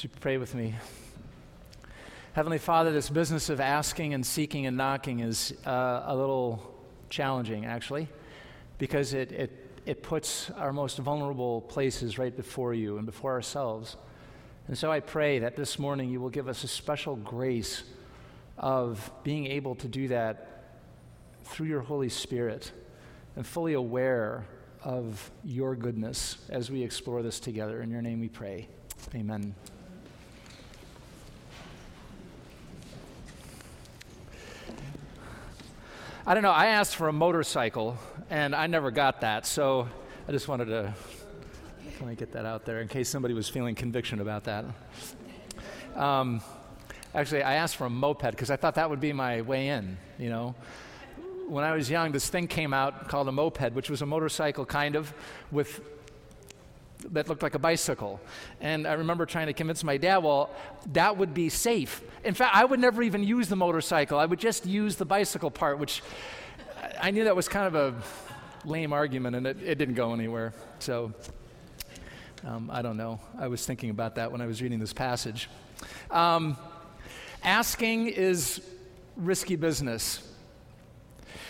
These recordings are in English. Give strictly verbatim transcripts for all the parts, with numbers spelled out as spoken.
Would you pray with me? Heavenly Father, this business of asking and seeking and knocking is uh, a little challenging, actually, because it, it, it puts our most vulnerable places right before you and before ourselves. And so I pray that this morning you will give us a special grace of being able to do that through your Holy Spirit and fully aware of your goodness as we explore this together. In your name we pray. Amen. I don't know, I asked for a motorcycle, and I never got that, so I just wanted to kind of get that out there in case somebody was feeling conviction about that. Um, actually, I asked for a moped because I thought that would be my way in, you know. When I was young, this thing came out called a moped, which was a motorcycle kind of with that looked like a bicycle. And I remember trying to convince my dad, well, that would be safe. In fact, I would never even use the motorcycle. I would just use the bicycle part, which I knew that was kind of a lame argument, and it, it didn't go anywhere. So um, I don't know. I was thinking about that when I was reading this passage. Um, asking is risky business.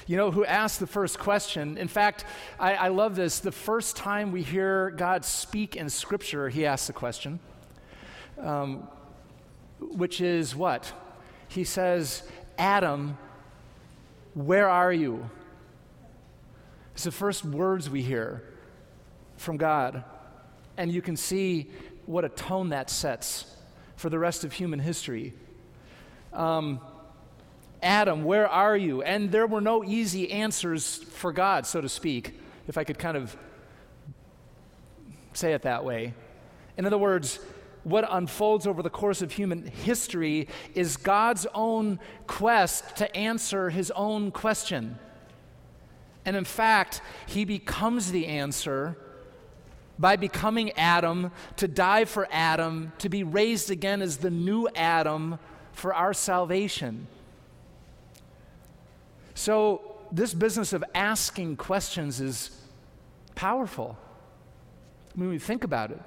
You know, who asked the first question? In fact, I, I love this. The first time we hear God speak in Scripture, he asks a question, um, which is what? He says, Adam, where are you? It's the first words we hear from God. And you can see what a tone that sets for the rest of human history. Um Adam, where are you? And there were no easy answers for God, so to speak, if I could kind of say it that way. In other words, what unfolds over the course of human history is God's own quest to answer his own question. And in fact, he becomes the answer by becoming Adam, to die for Adam, to be raised again as the new Adam for our salvation. So this business of asking questions is powerful. I mean, we think about it.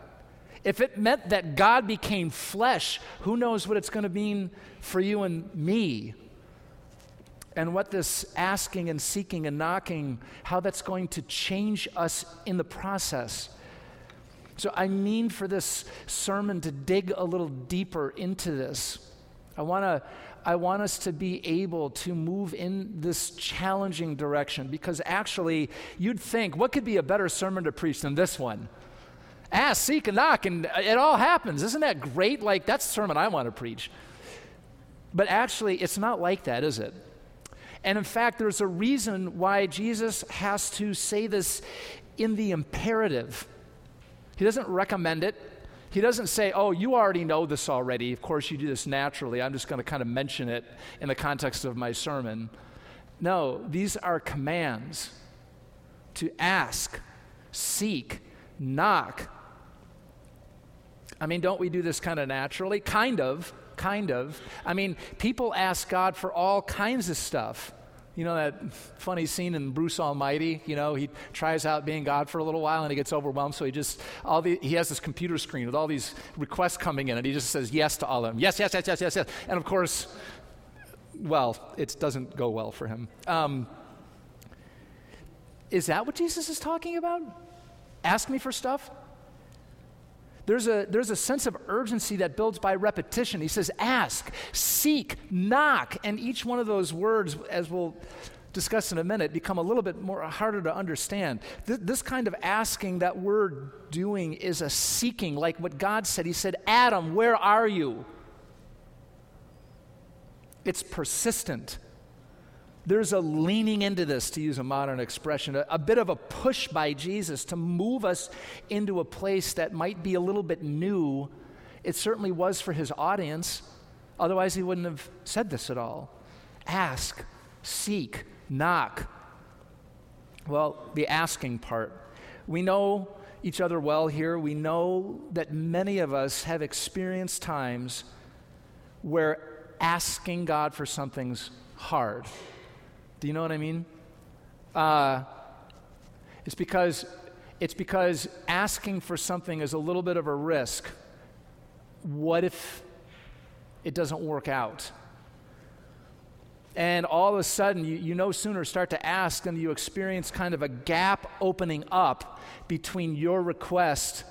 If it meant that God became flesh, who knows what it's going to mean for you and me? And what this asking and seeking and knocking, how that's going to change us in the process. So I mean for this sermon to dig a little deeper into this. I want to I want us to be able to move in this challenging direction, because actually you'd think, what could be a better sermon to preach than this one? Ask, seek, and knock, and it all happens. Isn't that great? Like, that's the sermon I want to preach. But actually, it's not like that, is it? And in fact, there's a reason why Jesus has to say this in the imperative. He doesn't recommend it. He doesn't say, oh, you already know this already. Of course, you do this naturally. I'm just going to kind of mention it in the context of my sermon. No, these are commands to ask, seek, knock. I mean, don't we do this kind of naturally? Kind of, kind of. I mean, people ask God for all kinds of stuff. You know that funny scene in Bruce Almighty? You know, he tries out being God for a little while and he gets overwhelmed, so he just, all the, he has this computer screen with all these requests coming in, and he just says yes to all of them. Yes, yes, yes, yes, yes, yes. And of course, well, it doesn't go well for him. Um, is that what Jesus is talking about? Ask me for stuff? There's a, there's a sense of urgency that builds by repetition. He says, ask, seek, knock. And each one of those words, as we'll discuss in a minute, become a little bit more harder to understand. Th- this kind of asking that we're doing is a seeking, like what God said. He said, Adam, where are you? It's persistent. There's a leaning into this, to use a modern expression, a, a bit of a push by Jesus to move us into a place that might be a little bit new. It certainly was for his audience. Otherwise, he wouldn't have said this at all. Ask, seek, knock. Well, the asking part. We know each other well here. We know that many of us have experienced times where asking God for something's hard. Do you know what I mean? Uh, it's because it's because asking for something is a little bit of a risk what if it doesn't work out? And all of a sudden, you, you no sooner start to ask and you experience kind of a gap opening up between your request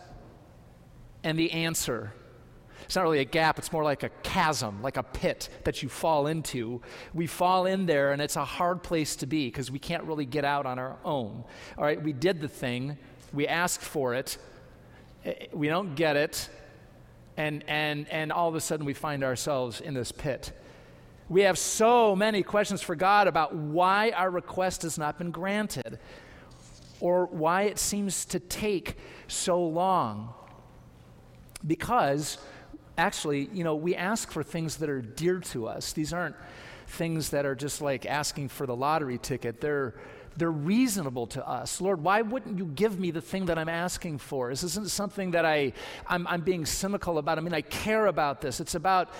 and the answer. It's not really a gap, it's more like a chasm, like a pit that you fall into. We fall in there and it's a hard place to be because we can't really get out on our own. All right, we did the thing, we asked for it, we don't get it, and and and all of a sudden we find ourselves in this pit. We have so many questions for God about why our request has not been granted or why it seems to take so long. Because actually, you know, we ask for things that are dear to us. These aren't things that are just like asking for the lottery ticket. They're they're reasonable to us. Lord, why wouldn't you give me the thing that I'm asking for? This isn't something that I I'm, I'm being cynical about. I mean, I care about this. It's about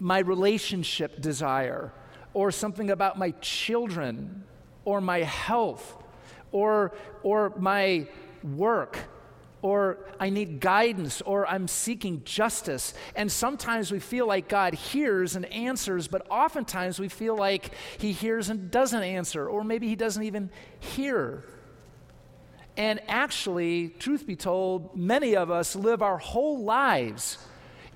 my relationship desire, or something about my children, or my health, or or my work, or I need guidance, or I'm seeking justice. And sometimes we feel like God hears and answers, but oftentimes we feel like he hears and doesn't answer, or maybe he doesn't even hear. And actually, truth be told, many of us live our whole lives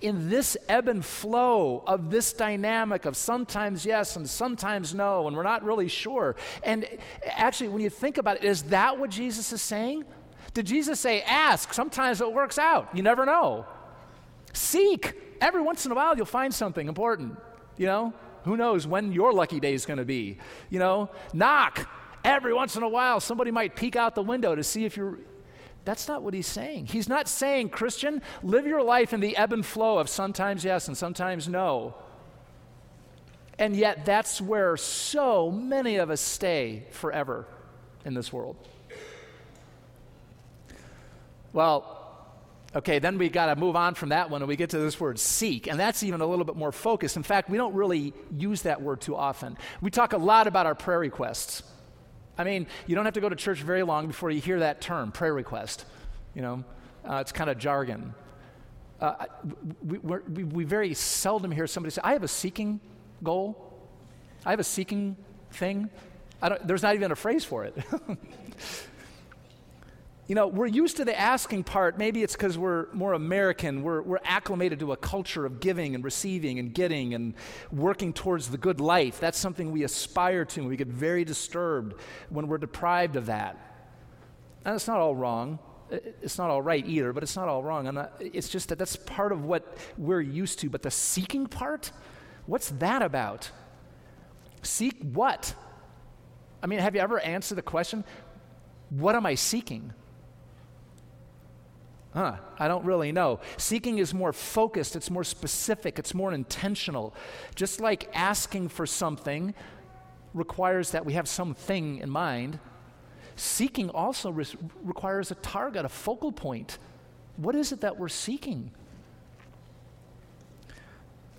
in this ebb and flow of this dynamic of sometimes yes and sometimes no, and we're not really sure. And actually, when you think about it, is that what Jesus is saying? Did Jesus say, ask? Sometimes it works out. You never know. Seek. Every once in a while, you'll find something important. You know, who knows when your lucky day is going to be. You know, knock. Every once in a while, somebody might peek out the window to see if you're... That's not what he's saying. He's not saying, Christian, live your life in the ebb and flow of sometimes yes and sometimes no. And yet that's where so many of us stay forever in this world. Well, okay, then we got to move on from that one and we get to this word seek, and that's even a little bit more focused. In fact, we don't really use that word too often. We talk a lot about our prayer requests. I mean, you don't have to go to church very long before you hear that term, prayer request. You know, uh, it's kind of jargon. Uh, we, we're, we we very seldom hear somebody say, I have a seeking goal. I have a seeking thing. I don't, there's not even a phrase for it. You know, we're used to the asking part. Maybe it's because we're more American. We're we're acclimated to a culture of giving and receiving and getting and working towards the good life. That's something we aspire to, and we get very disturbed when we're deprived of that. And it's not all wrong. It's not all right either, but it's not all wrong. I'm not, it's just that that's part of what we're used to. But the seeking part, what's that about? Seek what? I mean, have you ever answered the question, what am I seeking? Huh, I don't really know. Seeking is more focused, it's more specific, it's more intentional. Just like asking for something requires that we have something in mind, seeking also re- requires a target, a focal point. What is it that we're seeking?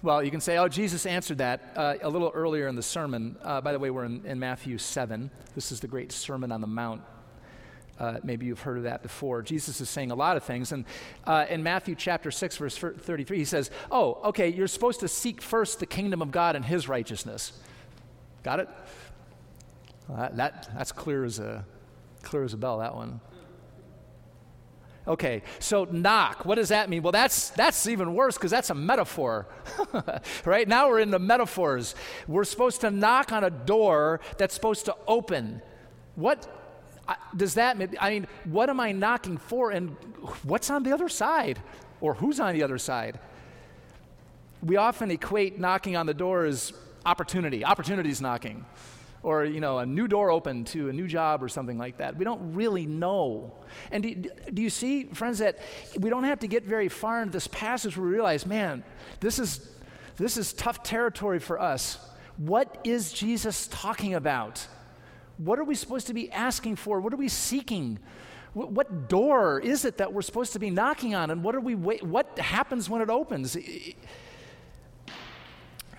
Well, you can say, oh, Jesus answered that uh, a little earlier in the sermon. Uh, by the way, we're in, in Matthew seven. This is the great Sermon on the Mount. Uh, maybe you've heard of that before. Jesus is saying a lot of things. And uh, in Matthew chapter six, verse thirty-three, he says, oh, okay, you're supposed to seek first the kingdom of God and his righteousness. Got it? Uh, that That's clear as a clear as a bell, that one. Okay, so knock. What does that mean? Well, that's that's even worse because that's a metaphor. Right? Now we're in the metaphors. We're supposed to knock on a door that's supposed to open. What? I, does that mean, I mean, what am I knocking for and what's on the other side? Or who's on the other side? We often equate knocking on the door as opportunity. Opportunity's knocking. Or, you know, a new door open to a new job or something like that. We don't really know. And do, do you see, friends, that we don't have to get very far into this passage where we realize, man, this is this is tough territory for us. What is Jesus talking about? What are we supposed to be asking for? What are we seeking? What, what door is it that we're supposed to be knocking on? And what are we? Wa- what happens when it opens?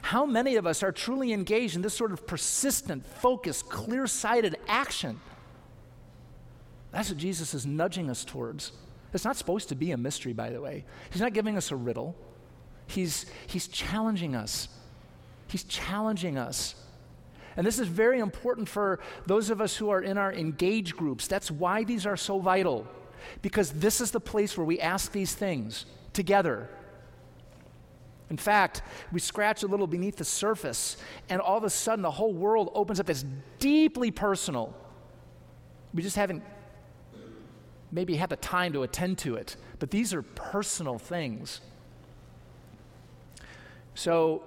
How many of us are truly engaged in this sort of persistent, focused, clear-sighted action? That's what Jesus is nudging us towards. It's not supposed to be a mystery, by the way. He's not giving us a riddle. He's, he's challenging us. He's challenging us. And this is very important for those of us who are in our engage groups. That's why these are so vital, because this is the place where we ask these things together. In fact, we scratch a little beneath the surface, and all of a sudden the whole world opens up. It's deeply personal. We just haven't maybe had the time to attend to it, but these are personal things. So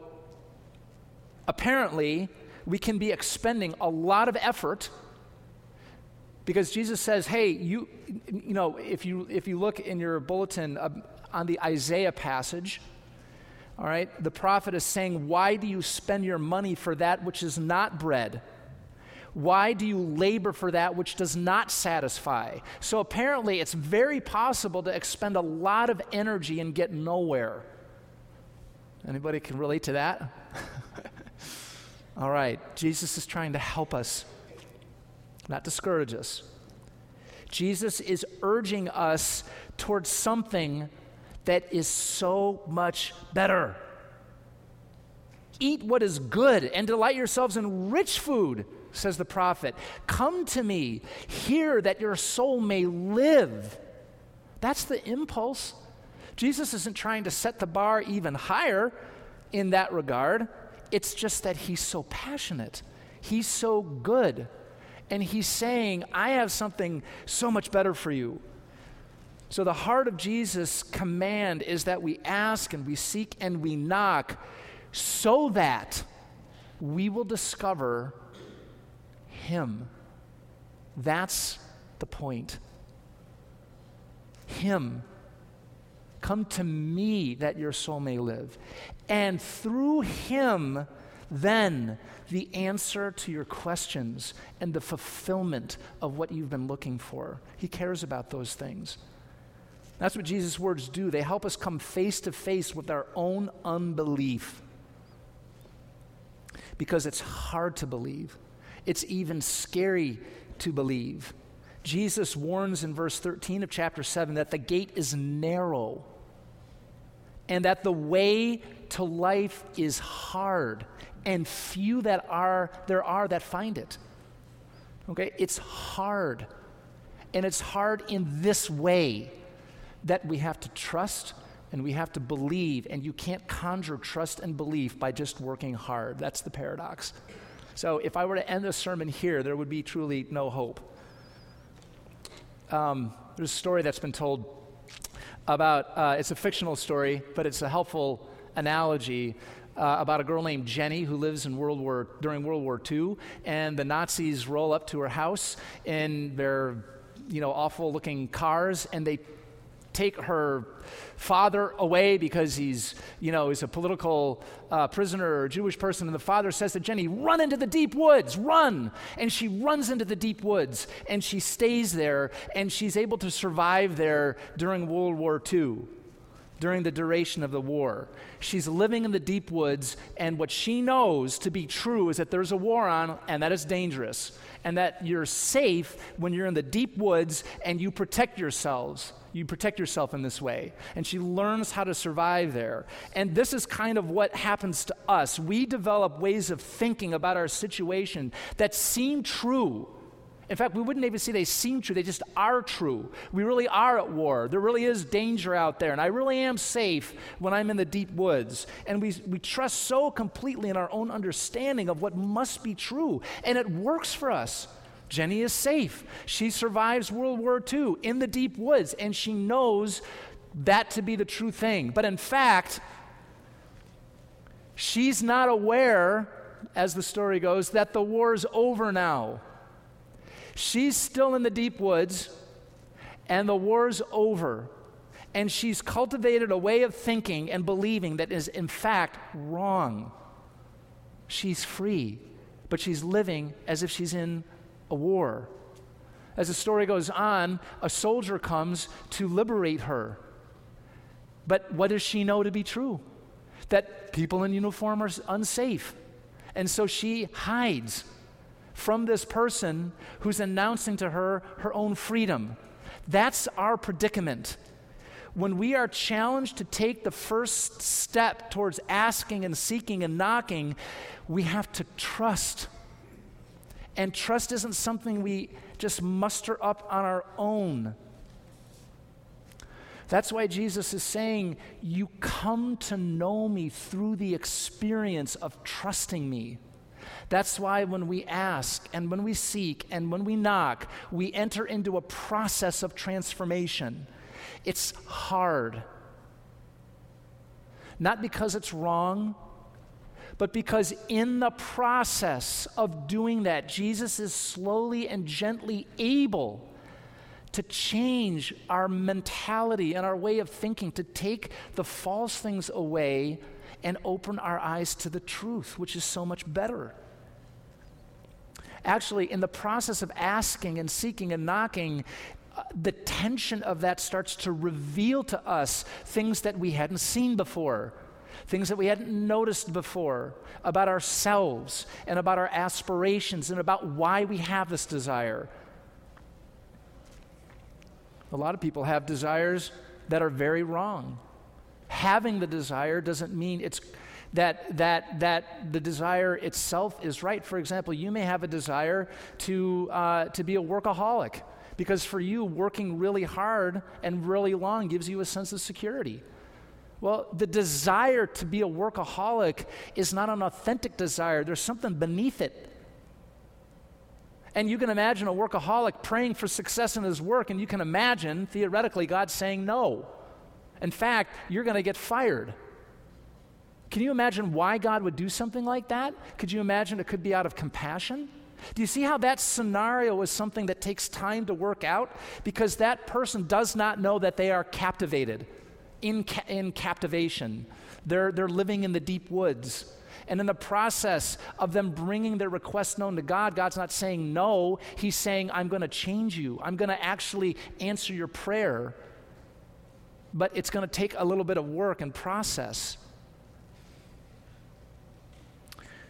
apparently, we can be expending a lot of effort, because Jesus says, hey, you you know, if you if you look in your bulletin uh, on the Isaiah passage, all right, the prophet is saying, why do you spend your money for that which is not bread? Why do you labor for that which does not satisfy? So apparently it's very possible to expend a lot of energy and get nowhere. Anybody can relate to that? All right, Jesus is trying to help us, not discourage us. Jesus is urging us towards something that is so much better. Eat what is good and delight yourselves in rich food, says the prophet. Come to me, hear that your soul may live. That's the impulse. Jesus isn't trying to set the bar even higher in that regard. It's just that he's so passionate. He's so good. And he's saying, I have something so much better for you. So the heart of Jesus' command is that we ask and we seek and we knock so that we will discover him. That's the point. Him. Come to me that your soul may live. And through him, then, the answer to your questions and the fulfillment of what you've been looking for. He cares about those things. That's what Jesus' words do. They help us come face to face with our own unbelief, because it's hard to believe. It's even scary to believe. Jesus warns in verse thirteen of chapter seven that the gate is narrow and that the way to life is hard, and few that are there are that find it. Okay, it's hard. And it's hard in this way, that we have to trust and we have to believe, and you can't conjure trust and belief by just working hard. That's the paradox. So if I were to end the sermon here, there would be truly no hope. Um, there's a story that's been told about, uh, it's a fictional story, but it's a helpful analogy uh, about a girl named Jenny who lives in World War during World War Two, and the Nazis roll up to her house in their, you know, awful-looking cars, and they take her father away because he's, you know, he's a political uh, prisoner or Jewish person. And the father says to Jenny, run into the deep woods, run. And she runs into the deep woods, and she stays there, and she's able to survive there during World War Two, during the duration of the war. She's living in the deep woods, and what she knows to be true is that there's a war on, and that is dangerous, and that you're safe when you're in the deep woods and you protect yourselves. You protect yourself in this way. And she learns how to survive there. And this is kind of what happens to us. We develop ways of thinking about our situation that seem true. In fact, we wouldn't even say they seem true. They just are true. We really are at war. There really is danger out there. And I really am safe when I'm in the deep woods. And we, we trust so completely in our own understanding of what must be true. And it works for us. Jenny is safe. She survives World War Two in the deep woods, and she knows that to be the true thing. But in fact, she's not aware, as the story goes, that the war's over now. She's still in the deep woods, and the war's over. And she's cultivated a way of thinking and believing that is, in fact, wrong. She's free, but she's living as if she's in a war. As the story goes on, a soldier comes to liberate her. But what does she know to be true? That people in uniform are unsafe. And so she hides from this person who's announcing to her her own freedom. That's our predicament. When we are challenged to take the first step towards asking and seeking and knocking, we have to trust. And trust isn't something we just muster up on our own. That's why Jesus is saying, you come to know me through the experience of trusting me. That's why when we ask and when we seek and when we knock, we enter into a process of transformation. It's hard. Not because it's wrong, but because in the process of doing that, Jesus is slowly and gently able to change our mentality and our way of thinking, to take the false things away and open our eyes to the truth, which is so much better. Actually, in the process of asking and seeking and knocking, uh, the tension of that starts to reveal to us things that we hadn't seen before, things that we hadn't noticed before about ourselves and about our aspirations and about why we have this desire. A lot of people have desires that are very wrong. Having the desire doesn't mean it's that that that the desire itself is right. For example, you may have a desire to uh, to be a workaholic, because for you, working really hard and really long gives you a sense of security. Well, the desire to be a workaholic is not an authentic desire. There's something beneath it. And you can imagine a workaholic praying for success in his work, and you can imagine, theoretically, God saying no. In fact, you're going to get fired. Can you imagine why God would do something like that? Could you imagine it could be out of compassion? Do you see how that scenario is something that takes time to work out? Because that person does not know that they are captivated, in, ca- in captivation. They're, they're living in the deep woods. And in the process of them bringing their request known to God, God's not saying no. He's saying, I'm going to change you. I'm going to actually answer your prayer. But it's going to take a little bit of work and process.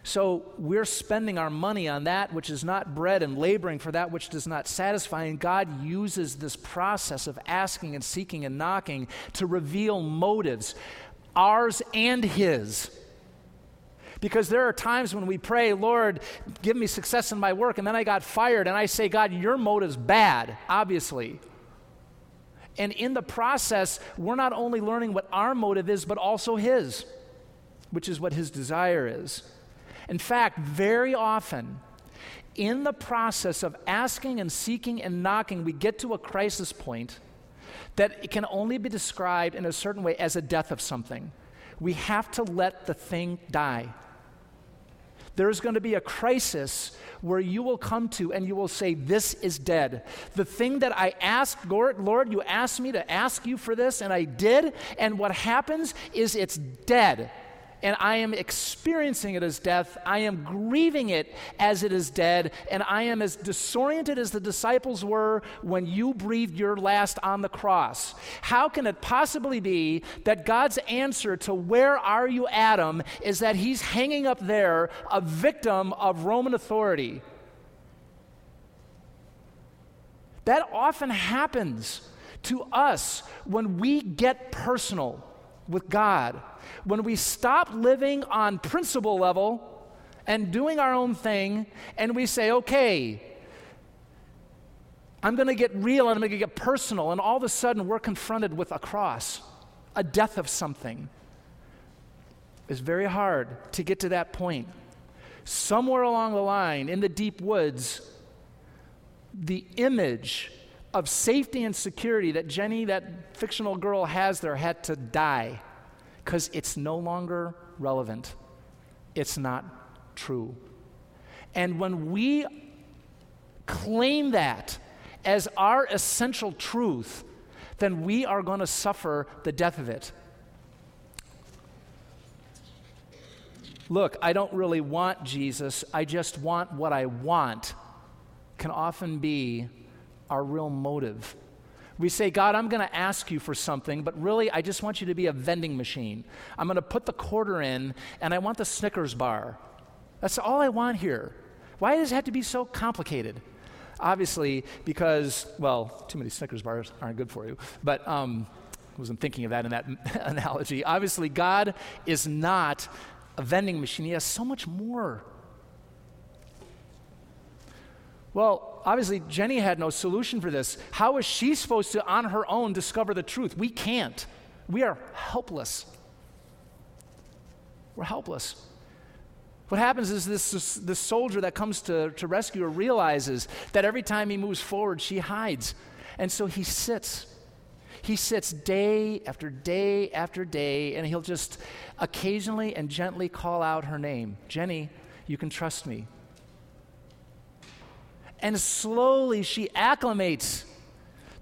So we're spending our money on that which is not bread and laboring for that which does not satisfy. And God uses this process of asking and seeking and knocking to reveal motives, ours and his. Because there are times when we pray, Lord, give me success in my work, and then I got fired, and I say, God, your motive's bad, obviously. And in the process, we're not only learning what our motive is, but also his, which is what his desire is. In fact, very often, in the process of asking and seeking and knocking, we get to a crisis point that it can only be described in a certain way as a death of something. We have to let the thing die. There is going to be a crisis where you will come to and you will say, this is dead. The thing that I asked, Lord, Lord, you asked me to ask you for this, and I did, and what happens is it's dead. And I am experiencing it as death. I am grieving it as it is dead, and I am as disoriented as the disciples were when you breathed your last on the cross. How can it possibly be that God's answer to where are you, Adam, is that he's hanging up there a victim of Roman authority? That often happens to us when we get personal with God. When we stop living on principle level and doing our own thing, and we say, okay, I'm going to get real and I'm going to get personal, and all of a sudden we're confronted with a cross, a death of something. It's very hard to get to that point. Somewhere along the line in the deep woods, the image of safety and security that Jenny, that fictional girl, has there had to die, because it's no longer relevant. It's not true. And when we claim that as our essential truth, then we are going to suffer the death of it. Look, I don't really want Jesus, I just want what I want, can often be our real motive. We say, God, I'm going to ask you for something, but really I just want you to be a vending machine. I'm going to put the quarter in, and I want the Snickers bar. That's all I want here. Why does it have to be so complicated? obviously because, well, too many Snickers bars aren't good for you, but um, I wasn't thinking of that in that analogy. Obviously, God is not a vending machine. He has so much more. Well, obviously, Jenny had no solution for this. How is she supposed to, on her own, discover the truth? We can't. We are helpless. We're helpless. What happens is this, this, this soldier that comes to, to rescue her realizes that every time he moves forward, she hides. And so he sits. He sits day after day after day, and he'll just occasionally and gently call out her name. Jenny, you can trust me. And slowly she acclimates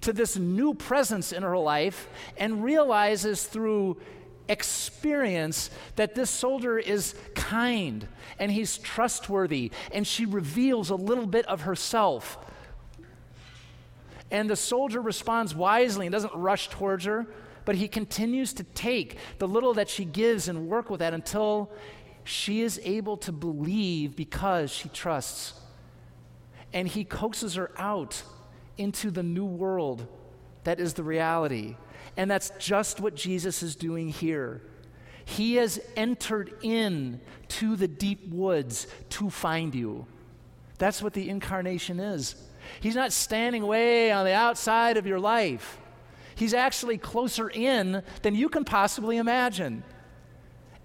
to this new presence in her life and realizes through experience that this soldier is kind and he's trustworthy, and she reveals a little bit of herself. And the soldier responds wisely and doesn't rush towards her, but he continues to take the little that she gives and work with that until she is able to believe because she trusts. And he coaxes her out into the new world that is the reality. And that's just what Jesus is doing here. He has entered in to the deep woods to find you. That's what the incarnation is. He's not standing way on the outside of your life. He's actually closer in than you can possibly imagine.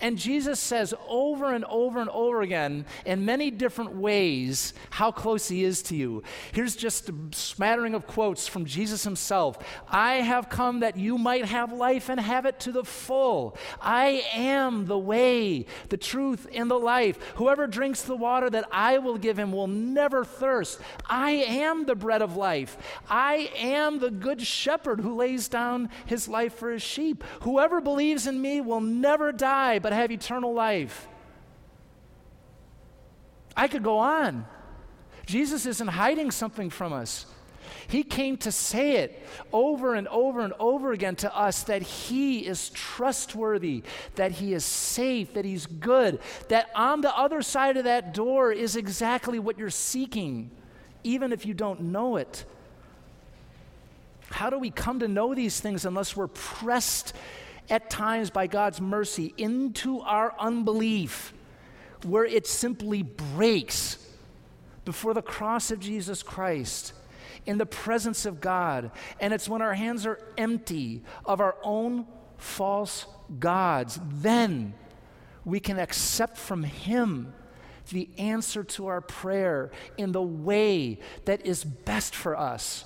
And Jesus says over and over and over again in many different ways how close he is to you. Here's just a smattering of quotes from Jesus himself. I have come that you might have life and have it to the full. I am the way, the truth, and the life. Whoever drinks the water that I will give him will never thirst. I am the bread of life. I am the good shepherd who lays down his life for his sheep. Whoever believes in me will never die, but have eternal life. I could go on. Jesus isn't hiding something from us. He came to say it over and over and over again to us that he is trustworthy, that he is safe, that he's good, that on the other side of that door is exactly what you're seeking, even if you don't know it. How do we come to know these things unless we're pressed at times by God's mercy into our unbelief, where it simply breaks before the cross of Jesus Christ in the presence of God? And it's when our hands are empty of our own false gods, then we can accept from him the answer to our prayer in the way that is best for us.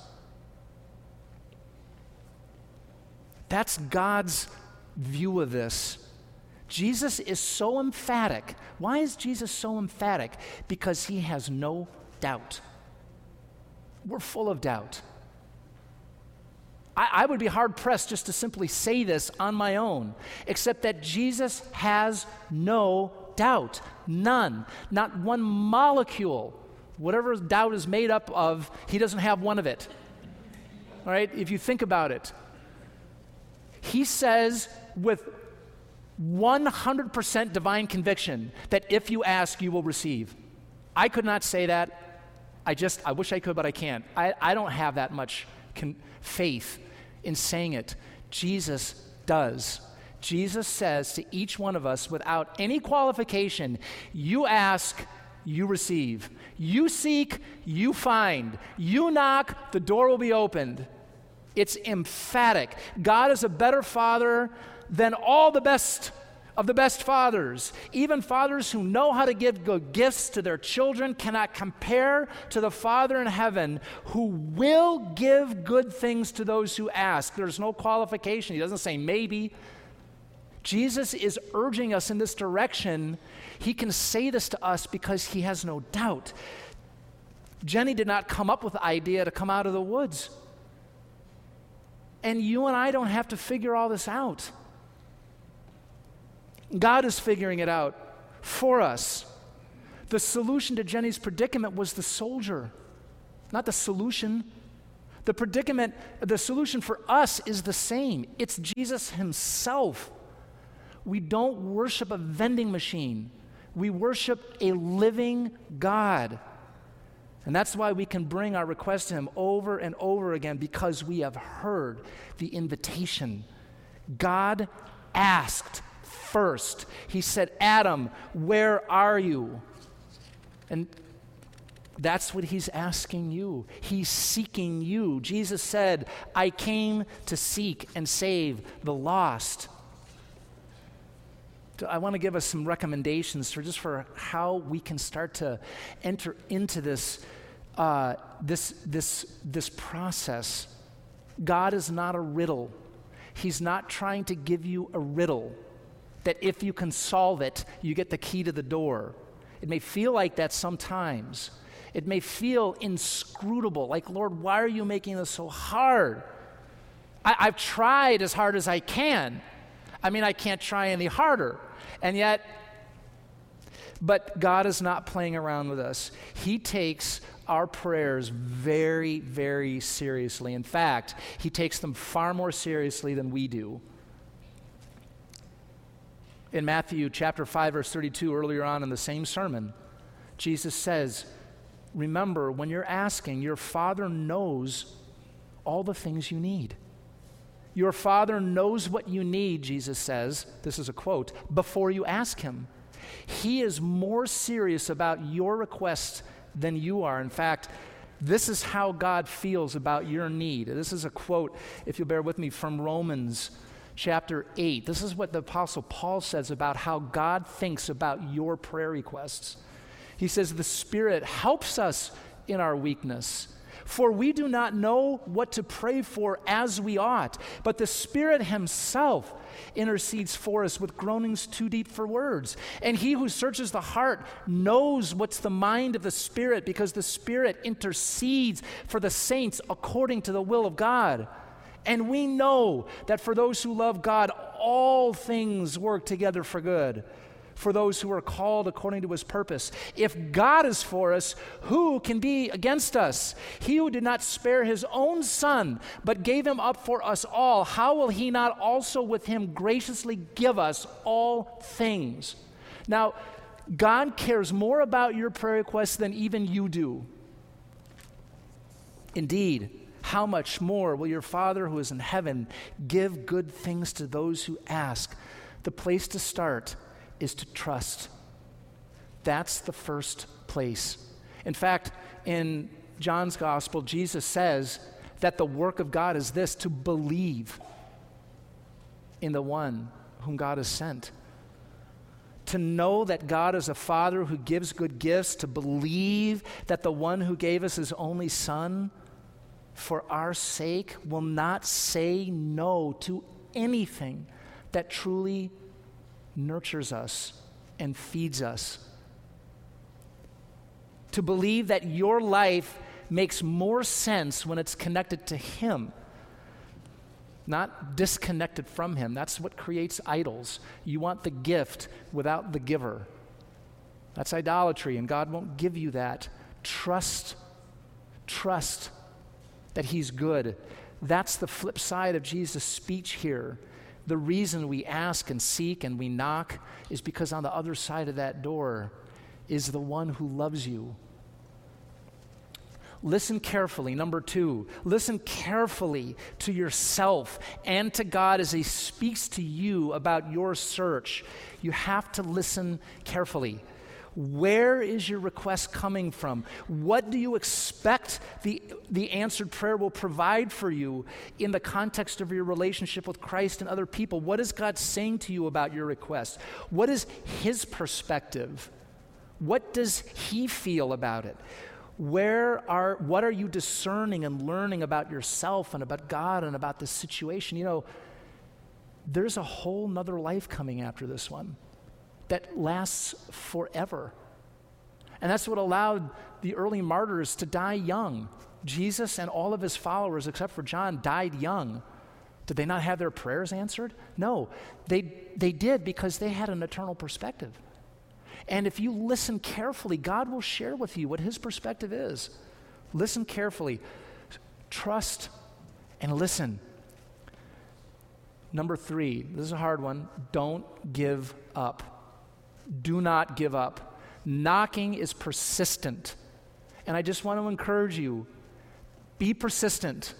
That's God's view of this. Jesus is so emphatic. Why is Jesus so emphatic? Because he has no doubt. We're full of doubt. I, I would be hard-pressed just to simply say this on my own, except that Jesus has no doubt. None. Not one molecule. Whatever doubt is made up of, he doesn't have one of it. All right? If you think about it. He says with one hundred percent divine conviction that if you ask, you will receive. I could not say that. I just, I wish I could, but I can't. I, I don't have that much con- faith in saying it. Jesus does. Jesus says to each one of us without any qualification, you ask, you receive. You seek, you find. You knock, the door will be opened. It's emphatic. God is a better father than all the best of the best fathers. Even fathers who know how to give good gifts to their children cannot compare to the Father in heaven who will give good things to those who ask. There's no qualification. He doesn't say maybe. Jesus is urging us in this direction. He can say this to us because he has no doubt. Jenny did not come up with the idea to come out of the woods. And you and I don't have to figure all this out. God is figuring it out for us. The solution to Jenny's predicament was the soldier, not the solution. The predicament, the solution for us is the same. It's Jesus himself. We don't worship a vending machine. We worship a living God. And that's why we can bring our request to him over and over again, because we have heard the invitation. God asked first. He said, Adam, where are you? And that's what he's asking you. He's seeking you. Jesus said, I came to seek and save the lost. I want to give us some recommendations for just for how we can start to enter into this uh, this this this process. God is not a riddle. He's not trying to give you a riddle that if you can solve it, you get the key to the door. It may feel like that sometimes. It may feel inscrutable, like, Lord, why are you making this so hard? I, I've tried as hard as I can. I mean, I can't try any harder. And yet, but God is not playing around with us. He takes our prayers very, very seriously. In fact, he takes them far more seriously than we do. In Matthew chapter five, verse thirty-two, earlier on in the same sermon, Jesus says, remember, when you're asking, your Father knows all the things you need. Your Father knows what you need, Jesus says, this is a quote, before you ask him. He is more serious about your request than you are. In fact, this is how God feels about your need. This is a quote, if you'll bear with me, from Romans chapter eight. This is what the Apostle Paul says about how God thinks about your prayer requests. He says, the Spirit helps us in our weakness, for we do not know what to pray for as we ought, but the Spirit himself intercedes for us with groanings too deep for words. And he who searches the heart knows what's the mind of the Spirit, because the Spirit intercedes for the saints according to the will of God. And we know that for those who love God, all things work together for good, for those who are called according to his purpose. If God is for us, who can be against us? He who did not spare his own son, but gave him up for us all, how will he not also with him graciously give us all things? Now, God cares more about your prayer requests than even you do. Indeed, how much more will your Father who is in heaven give good things to those who ask? The place to start is to trust. That's the first place. In fact, in John's gospel, Jesus says that the work of God is this, to believe in the one whom God has sent. To know that God is a Father who gives good gifts, to believe that the one who gave us his only Son for our sake will not say no to anything that truly nurtures us and feeds us. To believe that your life makes more sense when it's connected to him, not disconnected from him. That's what creates idols. You want the gift without the giver. That's idolatry, and God won't give you that. Trust, trust that he's good. That's the flip side of Jesus' speech here. The reason we ask and seek and we knock is because on the other side of that door is the one who loves you. Listen carefully. Number two, listen carefully to yourself and to God as he speaks to you about your search. You have to listen carefully. Where is your request coming from? What do you expect the, the answered prayer will provide for you in the context of your relationship with Christ and other people? What is God saying to you about your request? What is his perspective? What does he feel about it? Where are, what are you discerning and learning about yourself and about God and about this situation? You know, there's a whole nother life coming after this one that lasts forever. And that's what allowed the early martyrs to die young. Jesus and all of his followers, except for John, died young. Did they not have their prayers answered? No, they they did, because they had an eternal perspective. And if you listen carefully, God will share with you what his perspective is. Listen carefully. Trust and listen. Number three, this is a hard one. Don't give up. Do not give up. Knocking is persistent. And I just want to encourage you, be persistent.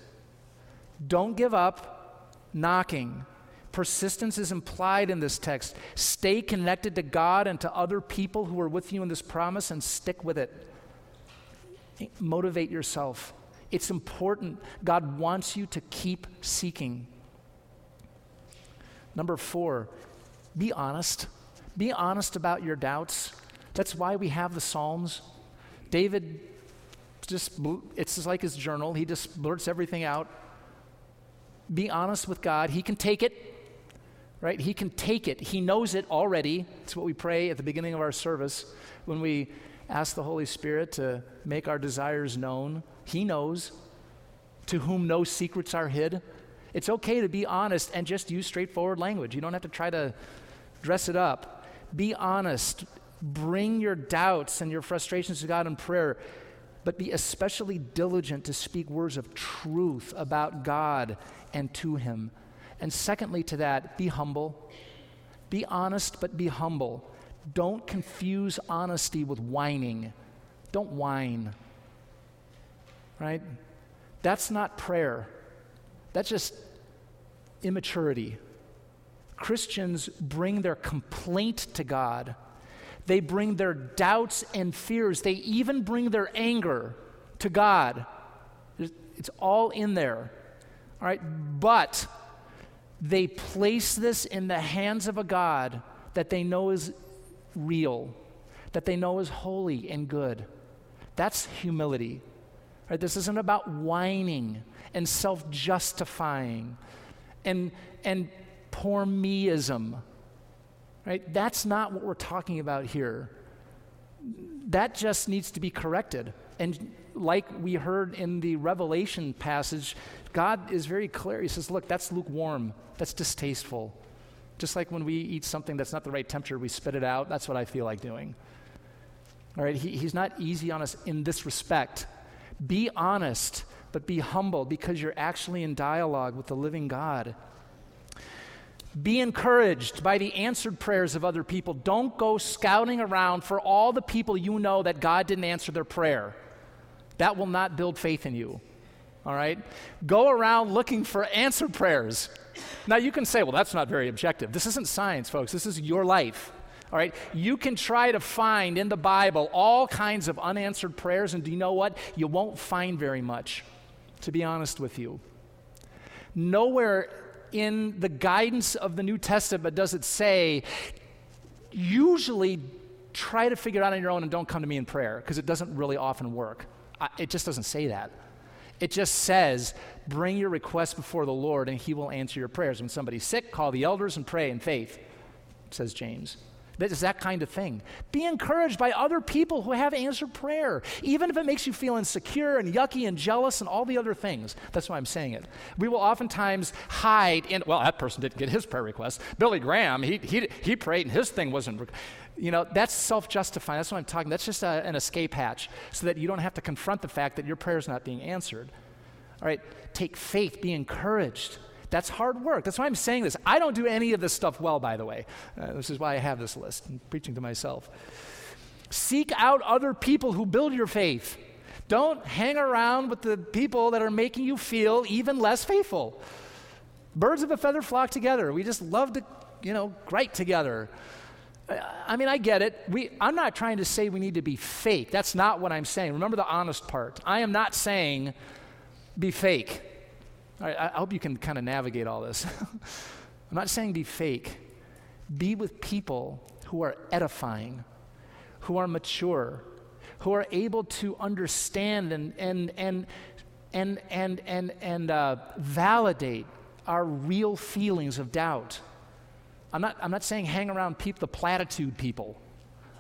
Don't give up knocking. Persistence is implied in this text. Stay connected to God and to other people who are with you in this promise, and stick with it. Motivate yourself. It's important. God wants you to keep seeking. Number four, be honest. Be honest about your doubts. That's why we have the Psalms. David, just it's just like his journal. He just blurts everything out. Be honest with God. He can take it, right? He can take it. He knows it already. It's what we pray at the beginning of our service when we ask the Holy Spirit to make our desires known. He knows, to whom no secrets are hid. It's okay to be honest and just use straightforward language. You don't have to try to dress it up. Be honest. Bring your doubts and your frustrations to God in prayer, but be especially diligent to speak words of truth about God and to Him. And secondly to that, be humble. Be honest, but be humble. Don't confuse honesty with whining. Don't whine, right? That's not prayer. That's just immaturity. Christians bring their complaint to God. They bring their doubts and fears. They even bring their anger to God. It's all in there, all right? But they place this in the hands of a God that they know is real, that they know is holy and good. That's humility, right? This isn't about whining and self-justifying and and poor me-ism, right? That's not what we're talking about here. That just needs to be corrected. And like we heard in the Revelation passage, God is very clear. He says, look, that's lukewarm. That's distasteful. Just like when we eat something that's not the right temperature, we spit it out. That's what I feel like doing. All right, he, he's not easy on us in this respect. Be honest, but be humble, because you're actually in dialogue with the living God. Be encouraged by the answered prayers of other people. Don't go scouting around for all the people you know that God didn't answer their prayer. That will not build faith in you, all right? Go around looking for answered prayers. Now, you can say, well, that's not very objective. This isn't science, folks. This is your life, all right? You can try to find in the Bible all kinds of unanswered prayers, and do you know what? You won't find very much, to be honest with you. Nowhere in the guidance of the New Testament does it say, usually try to figure it out on your own and don't come to me in prayer, because it doesn't really often work. I, it just doesn't say that. It just says, bring your request before the Lord and He will answer your prayers. When somebody's sick, call the elders and pray in faith, says James. That is that kind of thing. Be encouraged by other people who have answered prayer, even if it makes you feel insecure and yucky and jealous and all the other things. That's why I'm saying it. We will oftentimes hide in, well, that person didn't get his prayer request. Billy Graham, he he he prayed and his thing wasn't, rec- you know, that's self-justifying. That's what I'm talking. That's just a, an escape hatch so that you don't have to confront the fact that your prayer is not being answered. All right, take faith, be encouraged. That's hard work. That's why I'm saying this. I don't do any of this stuff well, by the way. Uh, this is why I have this list. I'm preaching to myself. Seek out other people who build your faith. Don't hang around with the people that are making you feel even less faithful. Birds of a feather flock together. We just love to, you know, gripe together. I mean, I get it. We, I'm not trying to say we need to be fake. That's not what I'm saying. Remember the honest part. I am not saying be fake. All right, I hope you can kind of navigate all this. I'm not saying be fake. Be with people who are edifying, who are mature, who are able to understand and and and and and and, and uh, validate our real feelings of doubt. I'm not. I'm not saying hang around people, the platitude people.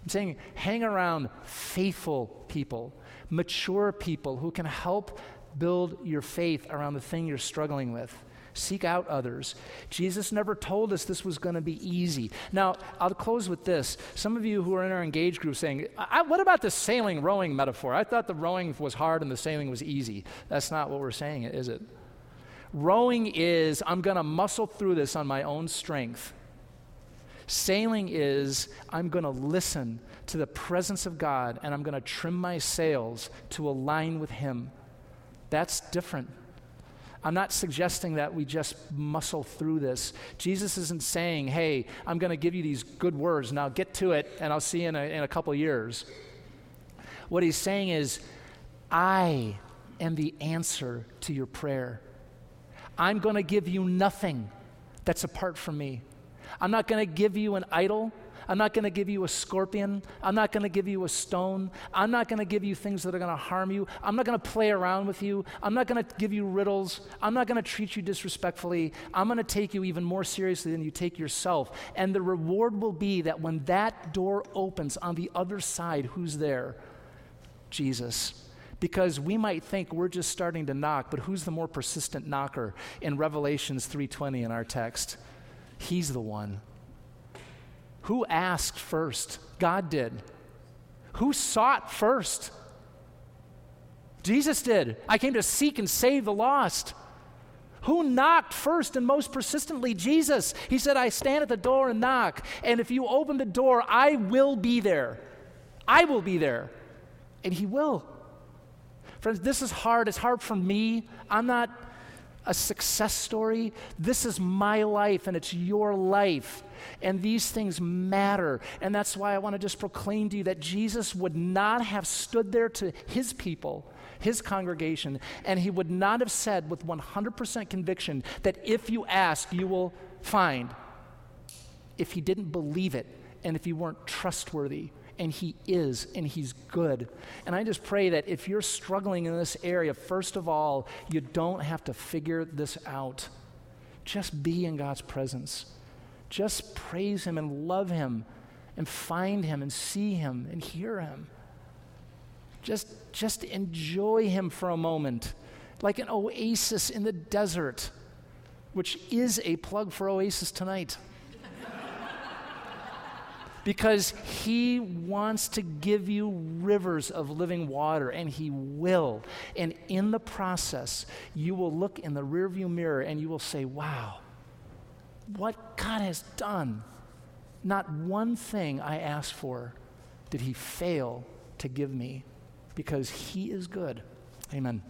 I'm saying hang around faithful people, mature people who can help build your faith around the thing you're struggling with. Seek out others. Jesus never told us this was going to be easy. Now, I'll close with this. Some of you who are in our Engage group saying, I, what about the sailing, rowing metaphor? I thought the rowing was hard and the sailing was easy. That's not what we're saying, is it? Rowing is, I'm going to muscle through this on my own strength. Sailing is, I'm going to listen to the presence of God, and I'm going to trim my sails to align with him. That's different. I'm not suggesting that we just muscle through this. Jesus isn't saying, hey, I'm going to give you these good words, now get to it, and I'll see you in a, in a couple years. What he's saying is, I am the answer to your prayer. I'm going to give you nothing that's apart from me. I'm not going to give you an idol. I'm not going to give you a scorpion. I'm not going to give you a stone. I'm not going to give you things that are going to harm you. I'm not going to play around with you. I'm not going to give you riddles. I'm not going to treat you disrespectfully. I'm going to take you even more seriously than you take yourself. And the reward will be that when that door opens on the other side, who's there? Jesus. Because we might think we're just starting to knock, but who's the more persistent knocker in Revelations three twenty in our text? He's the one. Who asked first? God did. Who sought first? Jesus did. I came to seek and save the lost. Who knocked first and most persistently? Jesus. He said, I stand at the door and knock, and if you open the door, I will be there. I will be there. And he will. Friends, this is hard. It's hard for me. I'm not a success story. This is my life, and it's your life. And these things matter. And that's why I want to just proclaim to you that Jesus would not have stood there to his people, his congregation, and he would not have said with one hundred percent conviction that if you ask, you will find, if he didn't believe it and if he weren't trustworthy. And he is, and he's good. And I just pray that if you're struggling in this area, first of all, you don't have to figure this out. Just be in God's presence. Just praise him and love him and find him and see him and hear him. Just, just enjoy him for a moment, like an oasis in the desert, which is a plug for Oasis tonight. Because he wants to give you rivers of living water, and he will. And in the process, you will look in the rearview mirror and you will say, wow, what God has done. Not one thing I asked for did he fail to give me, because he is good. Amen.